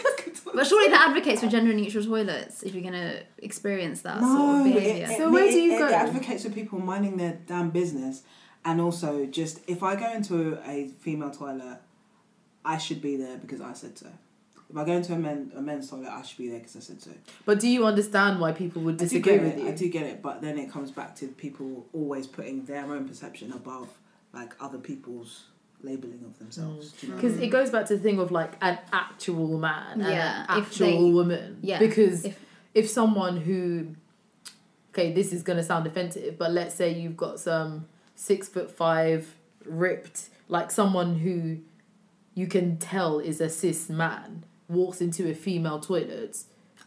But surely that advocates for gender-neutral toilets if you're going to experience that no, sort of behaviour. So where it, do you it, go? It advocates for people minding their damn business, and also just, if I go into a female toilet, I should be there because I said so. If I go into a, men, a men's toilet, I should be there because I said so. But do you understand why people would disagree with you? I do get it, but then it comes back to people always putting their own perception above like other people's... labelling of themselves. Because mm. you know what I mean? It goes back to the thing of like an actual man yeah. and an actual they, woman. Yeah. Because if, if someone who... Okay, this is going to sound offensive, but let's say you've got some six foot five, ripped, like someone who you can tell is a cis man, walks into a female toilet,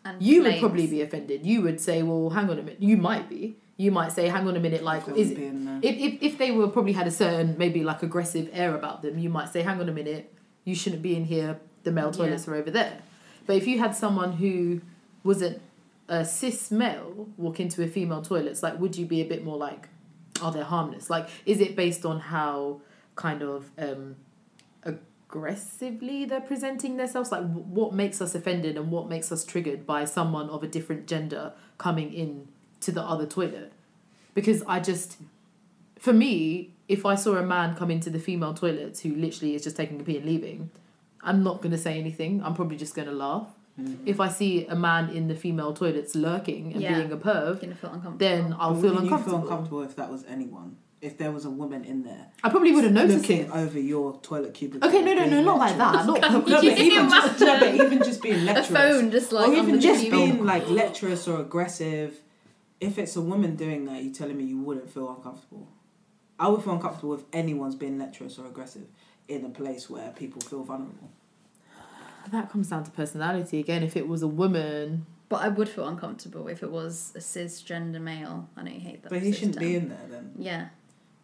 and you claims. Would probably be offended. You would say, well, hang on a minute. You might be. You might say, hang on a minute, like, is it, if, if if they were probably had a certain, maybe like aggressive air about them, you might say, hang on a minute, you shouldn't be in here, the male toilets yeah. are over there. But if you had someone who wasn't a cis male walk into a female toilet, like, would you be a bit more like, oh, they're harmless? Like, is it based on how kind of um, aggressively they're presenting themselves? Like, w- what makes us offended and what makes us triggered by someone of a different gender coming in to the other toilet? Because I just, for me, if I saw a man come into the female toilet who literally is just taking a pee and leaving, I'm not going to say anything. I'm probably just going to laugh. Mm-hmm. If I see a man in the female toilets lurking and yeah. being a perv, You're gonna feel uncomfortable. then I'll but feel uncomfortable. You feel uncomfortable if that was anyone. If there was a woman in there, I probably would have noticed looking it. over your toilet cubicle. Okay, no, no, no, not like that. Not no, but even just, no, but even just being lecherous. A phone, just like or even just table. being like lecherous or aggressive. If it's a woman doing that, you're telling me you wouldn't feel uncomfortable. I would feel uncomfortable if anyone's being lecherous or aggressive in a place where people feel vulnerable. That comes down to personality again. If it was a woman. But I would feel uncomfortable if it was a cisgender male. I know you hate that. But he shouldn't be in there then. Yeah.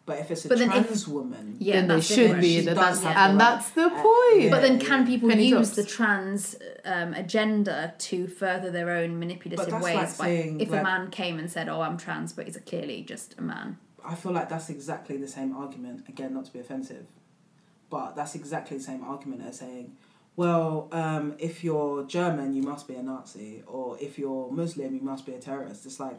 But if it's a trans if, woman, yeah, then they should be. That that's, yeah. And that's the point. Uh, yeah, but then can people Penny use drops. the trans um, agenda to further their own manipulative ways? Like by, saying, if like, a man came and said, oh, I'm trans, but he's clearly just a man. I feel like that's exactly the same argument. Again, not to be offensive. But that's exactly the same argument as saying, well, um, if you're German, you must be a Nazi. Or if you're Muslim, you must be a terrorist. It's like,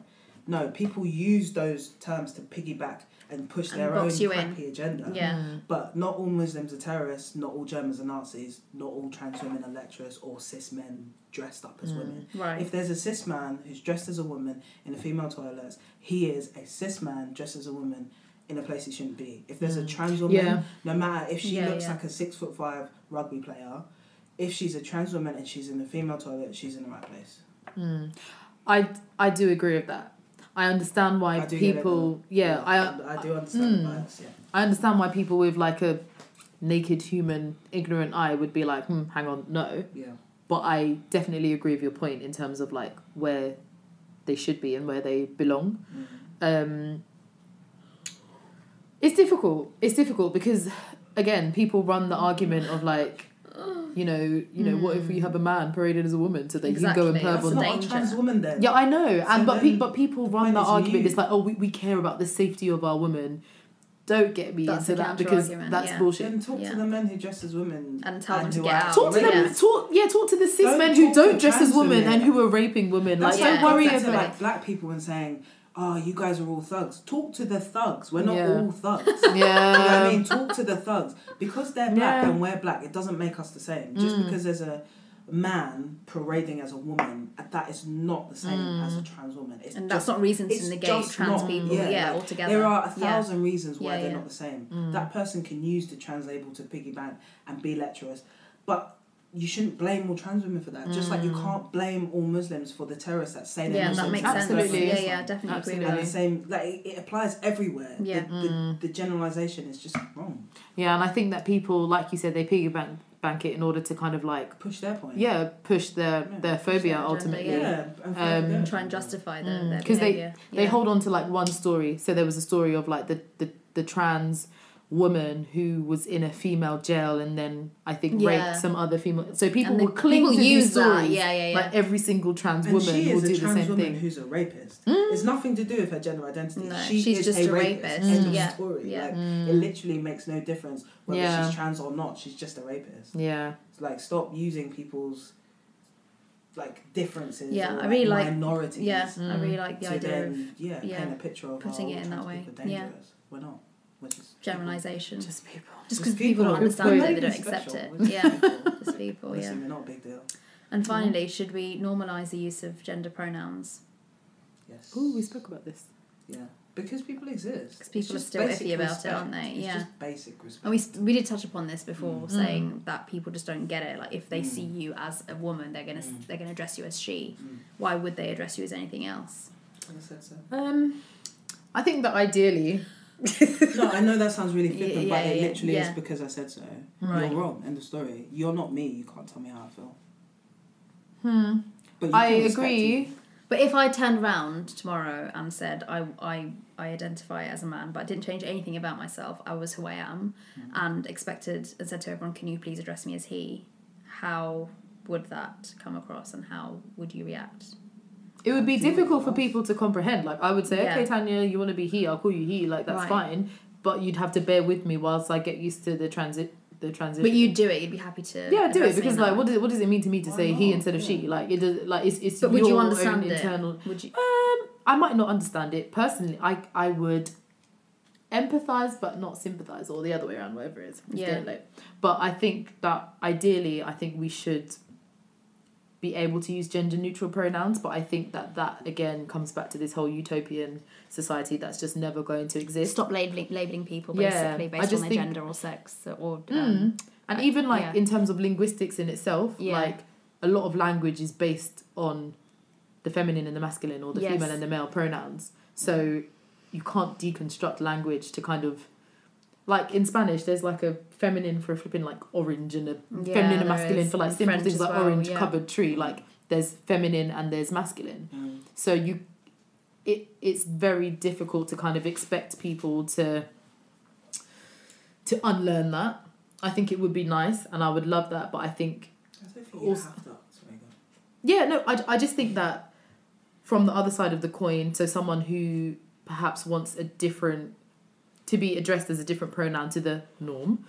no, people use those terms to piggyback and push and their own crappy in. agenda. Yeah. But not all Muslims are terrorists, not all Germans are Nazis, not all trans women are lecturers or cis men dressed up as mm. women. Right. If there's a cis man who's dressed as a woman in a female toilet, he is a cis man dressed as a woman in a place he shouldn't be. If there's mm. a trans woman, yeah. no matter if she yeah, looks yeah. like a six foot five rugby player, if she's a trans woman and she's in a female toilet, she's in the right place. Mm. I, I do agree with that. I understand why I people... Yeah, yeah, I... I do understand mm, bias, yeah. I understand why people with, like, a naked human, ignorant eye would be like, hmm, hang on, no. Yeah. But I definitely agree with your point in terms of, like, where they should be and where they belong. Mm. Um, it's difficult. It's difficult because, again, people run the argument of, like... You know, you know. Mm. What if you have a man paraded as a woman, so that exactly. you can go and perv on that? Trans woman, then. Yeah, I know. So and but pe- but people run that argument. You. It's like, oh, we, we care about the safety of our women. Don't get me that's into that because argument. that's yeah. bullshit. Then talk yeah. to the men who dress as women and tell and them to get out. Talk to them. Yeah. Talk yeah. Talk to the cis don't men who don't dress as women, women and who are raping women. That's like, yeah, don't worry about like black people and saying, oh, you guys are all thugs. Talk to the thugs. We're not yeah. all thugs. Yeah. You know what I mean? Talk to the thugs. Because they're black yeah. and we're black, it doesn't make us the same. Mm. Just because there's a man parading as a woman, that is not the same mm. as a trans woman. It's and that's just, not reason to negate trans not, people yeah, yeah like, altogether. There are a thousand yeah. reasons why yeah, they're yeah. not the same. Mm. That person can use the trans label to piggyback and be lecherous. But... you shouldn't blame all trans women for that. Mm. Just like you can't blame all Muslims for the terrorists that say they're yeah, Muslims. Yeah, that makes sense. Absolutely. Yeah, yeah, definitely. Absolutely. And the same, like, it applies everywhere. Yeah. The, mm. the, the generalisation is just wrong. Yeah, and I think that people, like you said, they piggyback bank it in order to kind of like... push their point. Yeah, push their, yeah, their phobia their ultimately. Yeah, yeah. Um, and try and justify their, mm, their behaviour. Because they, yeah. they hold on to like one story. So there was a story of like the, the, the trans... woman who was in a female jail and then I think yeah. raped some other female, so people will cling to these stories. Yeah, yeah, yeah. Like every single trans and woman will do the same thing. She is a trans woman who's a rapist. Mm. It's nothing to do with her gender identity. No, she she's is just a rapist. rapist. Mm. End of yeah. story. Yeah. Like mm. it literally makes no difference whether yeah. she's trans or not. She's just a rapist. Yeah. It's like stop using people's like differences. Yeah, or, like, I really like minorities. Yeah, mm. I really like the so idea then, of yeah, yeah, paint a picture of putting it in that way. Yeah, we're not. Generalisation. Just people. Just because people, people don't understand it, they don't accept it. Yeah, just people, yeah. Listen, they're not a big deal. And finally, should we normalise the use of gender pronouns? Yes. Oh, we spoke about this. Yeah. Because people exist. Because people are still iffy about respect. it, aren't they? It's yeah. just basic respect. And we, we did touch upon this before, mm. saying mm. that people just don't get it. Like, if they mm. see you as a woman, they're going to mm. they're gonna address you as she. Mm. Why would they address you as anything else? I said so. Um, I think that ideally... No, I know that sounds really flippant, yeah, yeah, but it literally yeah. is because I said so. Right. You're wrong. End of story. You're not me. You can't tell me how I feel. Hmm. But you I agree. But if I turned round tomorrow and said I, I I identify as a man, but I didn't change anything about myself, I was who I am, mm-hmm. and expected and said to everyone, "Can you please address me as he?" How would that come across, and how would you react? It would be difficult for people to comprehend. Like, I would say, yeah. okay, Tanya, you want to be he, I'll call you he, like, that's right. fine. But you'd have to bear with me whilst I get used to the transit, the transition. But you'd do it, you'd be happy to... Yeah, do it, because, like, what does, what does it mean to me to Why say not? he instead of yeah. she? Like, it does, like it's, it's but your would you understand own it? internal... Would you... Um, I might not understand it. Personally, I I would empathise but not sympathise, or the other way around, whatever it is. Yeah. But I think that, ideally, I think we should... be able to use gender neutral pronouns. But I think that that again comes back to this whole utopian society that's just never going to exist. Stop labeling labeling people basically yeah, based on their think, gender or sex or um, mm, and like, even like yeah. in terms of linguistics in itself, yeah. like a lot of language is based on the feminine and the masculine, or the yes. female and the male pronouns. So you can't deconstruct language to kind of, like in Spanish, there's like a feminine for a flipping like orange, and a yeah, feminine and masculine is. for like simple French things like well, orange yeah. cupboard tree. Like there's feminine and there's masculine. Mm. So you, it it's very difficult to kind of expect people to. To unlearn that, I think it would be nice, and I would love that. But I think. I don't think you also, have that. Sorry, yeah, no, I I just think that, from the other side of the coin, so someone who perhaps wants a different. To be addressed as a different pronoun to the norm,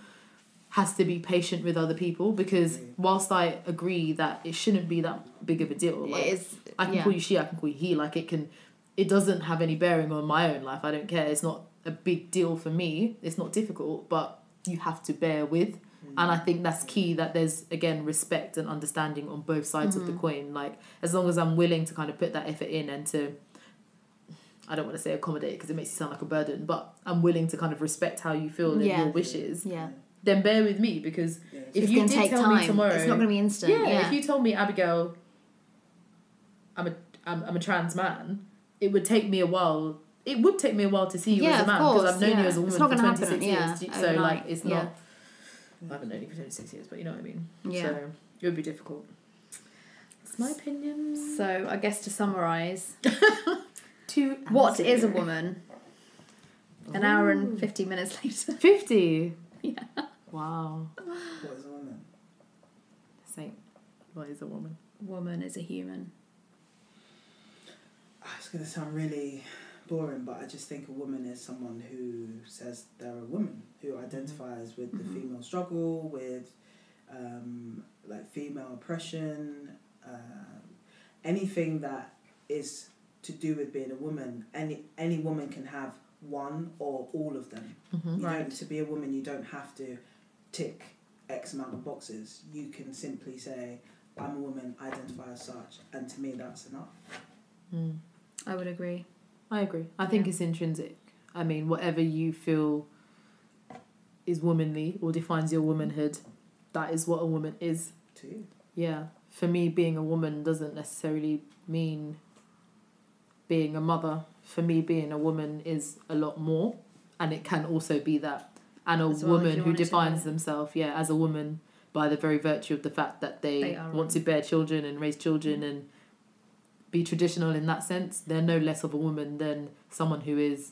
has to be patient with other people, because whilst I agree that it shouldn't be that big of a deal, like is, I can yeah. call you she, I can call you he, like it can, it doesn't have any bearing on my own life. I don't care. It's not a big deal for me. It's not difficult, but you have to bear with, mm. and I think that's key. That there's again respect and understanding on both sides mm-hmm. of the coin. Like as long as I'm willing to kind of put that effort in and to. I don't want to say accommodate because it makes you sound like a burden, but I'm willing to kind of respect how you feel and yeah. your wishes. Yeah. Then bear with me, because yeah, if it's you gonna did take tell time. me tomorrow, it's not going to be instant. Yeah, yeah. If you told me, Abigail, I'm a I'm, I'm a trans man, it would take me a while. It would take me a while to see you yeah, as a man, because I've known yeah. you as a woman for twenty-six happen. years. Yeah. So Overnight. like, it's yeah. not. I haven't known you for twenty-six years, but you know what I mean. Yeah. So it would be difficult. That's my opinion. So I guess to summarise. To what is a woman? An Ooh. hour and fifty minutes later. Fifty. Yeah. Wow. What is a woman? Saint. What is a woman? Woman is a human. It's going to sound really boring, but I just think a woman is someone who says they're a woman, who identifies with the mm-hmm. female struggle, with um, like female oppression, uh, anything that is. To do with being a woman, any any woman can have one or all of them. Mm-hmm, you right. don't, to be a woman, you don't have to tick X amount of boxes. You can simply say, "I'm a woman, identify as such," and to me, that's enough. Mm. I would agree. I agree. I think yeah. it's intrinsic. I mean, whatever you feel is womanly or defines your womanhood, that is what a woman is. To you. Yeah. For me, being a woman doesn't necessarily mean. Being a mother, for me, being a woman is a lot more, and it can also be that. And a well, woman who defines themselves, yeah, as a woman by the very virtue of the fact that they, they want women. to bear children and raise children mm. and be traditional in that sense, they're no less of a woman than someone who is,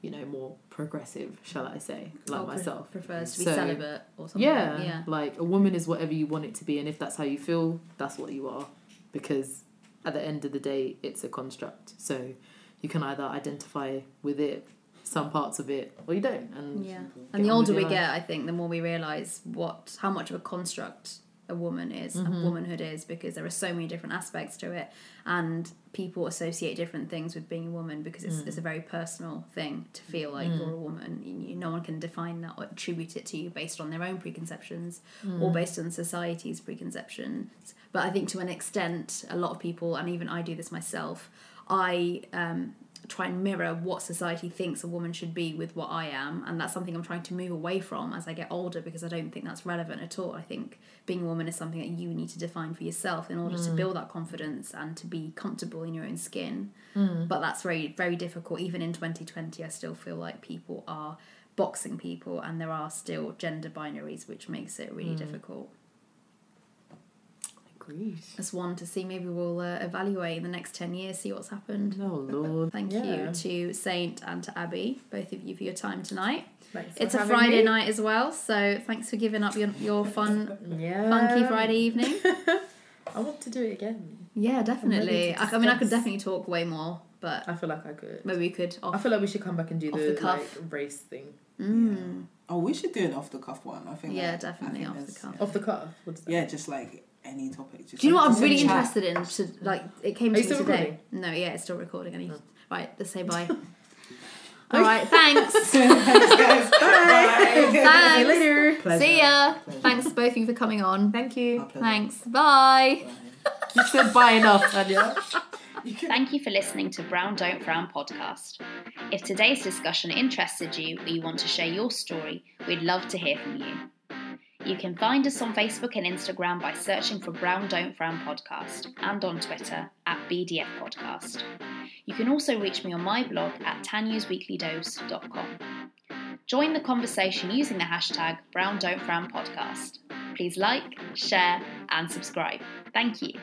you know, more progressive, shall I say, like or myself. Pre- prefers to be so, celibate or something. Yeah, yeah, like a woman is whatever you want it to be, and if that's how you feel, that's what you are, because... At the end of the day, it's a construct. So you can either identify with it, some parts of it, or you don't. And yeah. And the older we life. get, I think, the more we realise what how much of a construct a woman is, mm-hmm. and womanhood is, because there are so many different aspects to it, and people associate different things with being a woman because it's mm. it's a very personal thing to feel like mm. you're a woman. You, no one can define that or attribute it to you based on their own preconceptions mm. or based on society's preconceptions. But I think to an extent, a lot of people, and even I do this myself, I um, try and mirror what society thinks a woman should be with what I am, and that's something I'm trying to move away from as I get older, because I don't think that's relevant at all. I think being a woman is something that you need to define for yourself in order mm. to build that confidence and to be comfortable in your own skin. Mm. But that's very, very difficult. Even in twenty twenty, I still feel like people are boxing people, and there are still gender binaries, which makes it really mm. difficult. That's one to see. Maybe we'll uh, evaluate in the next ten years, see what's happened. Oh Lord. Thank yeah. you to Saint and to Abby, both of you, for your time tonight. Thanks it's a Friday me. night as well, so thanks for giving up your, your fun yeah. funky Friday evening. I want to do it again. Yeah, definitely. I, I mean, I could definitely talk way more, but I feel like I could. Maybe we could off, I feel like we should come back and do the, the cuff. Like, race thing. Mm. Yeah. Oh, we should do an off the cuff one, I think. Yeah, like, definitely think off the cuff. Off the cuff? What does that yeah, mean? Just like any topic. Just do you like know what I'm really chat. interested in? Should, like it came Are to you me still today. Recording? No, yeah, it's still recording. I need no. right. Let's say bye. All right, thanks. Thanks, guys. Bye. Bye. Thanks. See you later. Pleasure. See ya. Pleasure. Thanks both of you for coming on. Thank you. Thanks. Bye. Bye. You said bye enough, Tanya. You can... Thank you for listening to Brown Don't Frown podcast. If today's discussion interested you or you want to share your story, we'd love to hear from you. You can find us on Facebook and Instagram by searching for Brown Don't Frown podcast and on Twitter at B D F podcast. You can also reach me on my blog at tanyas weekly dose dot com. Join the conversation using the hashtag Brown Don't Frown podcast. Please like, share and subscribe. Thank you.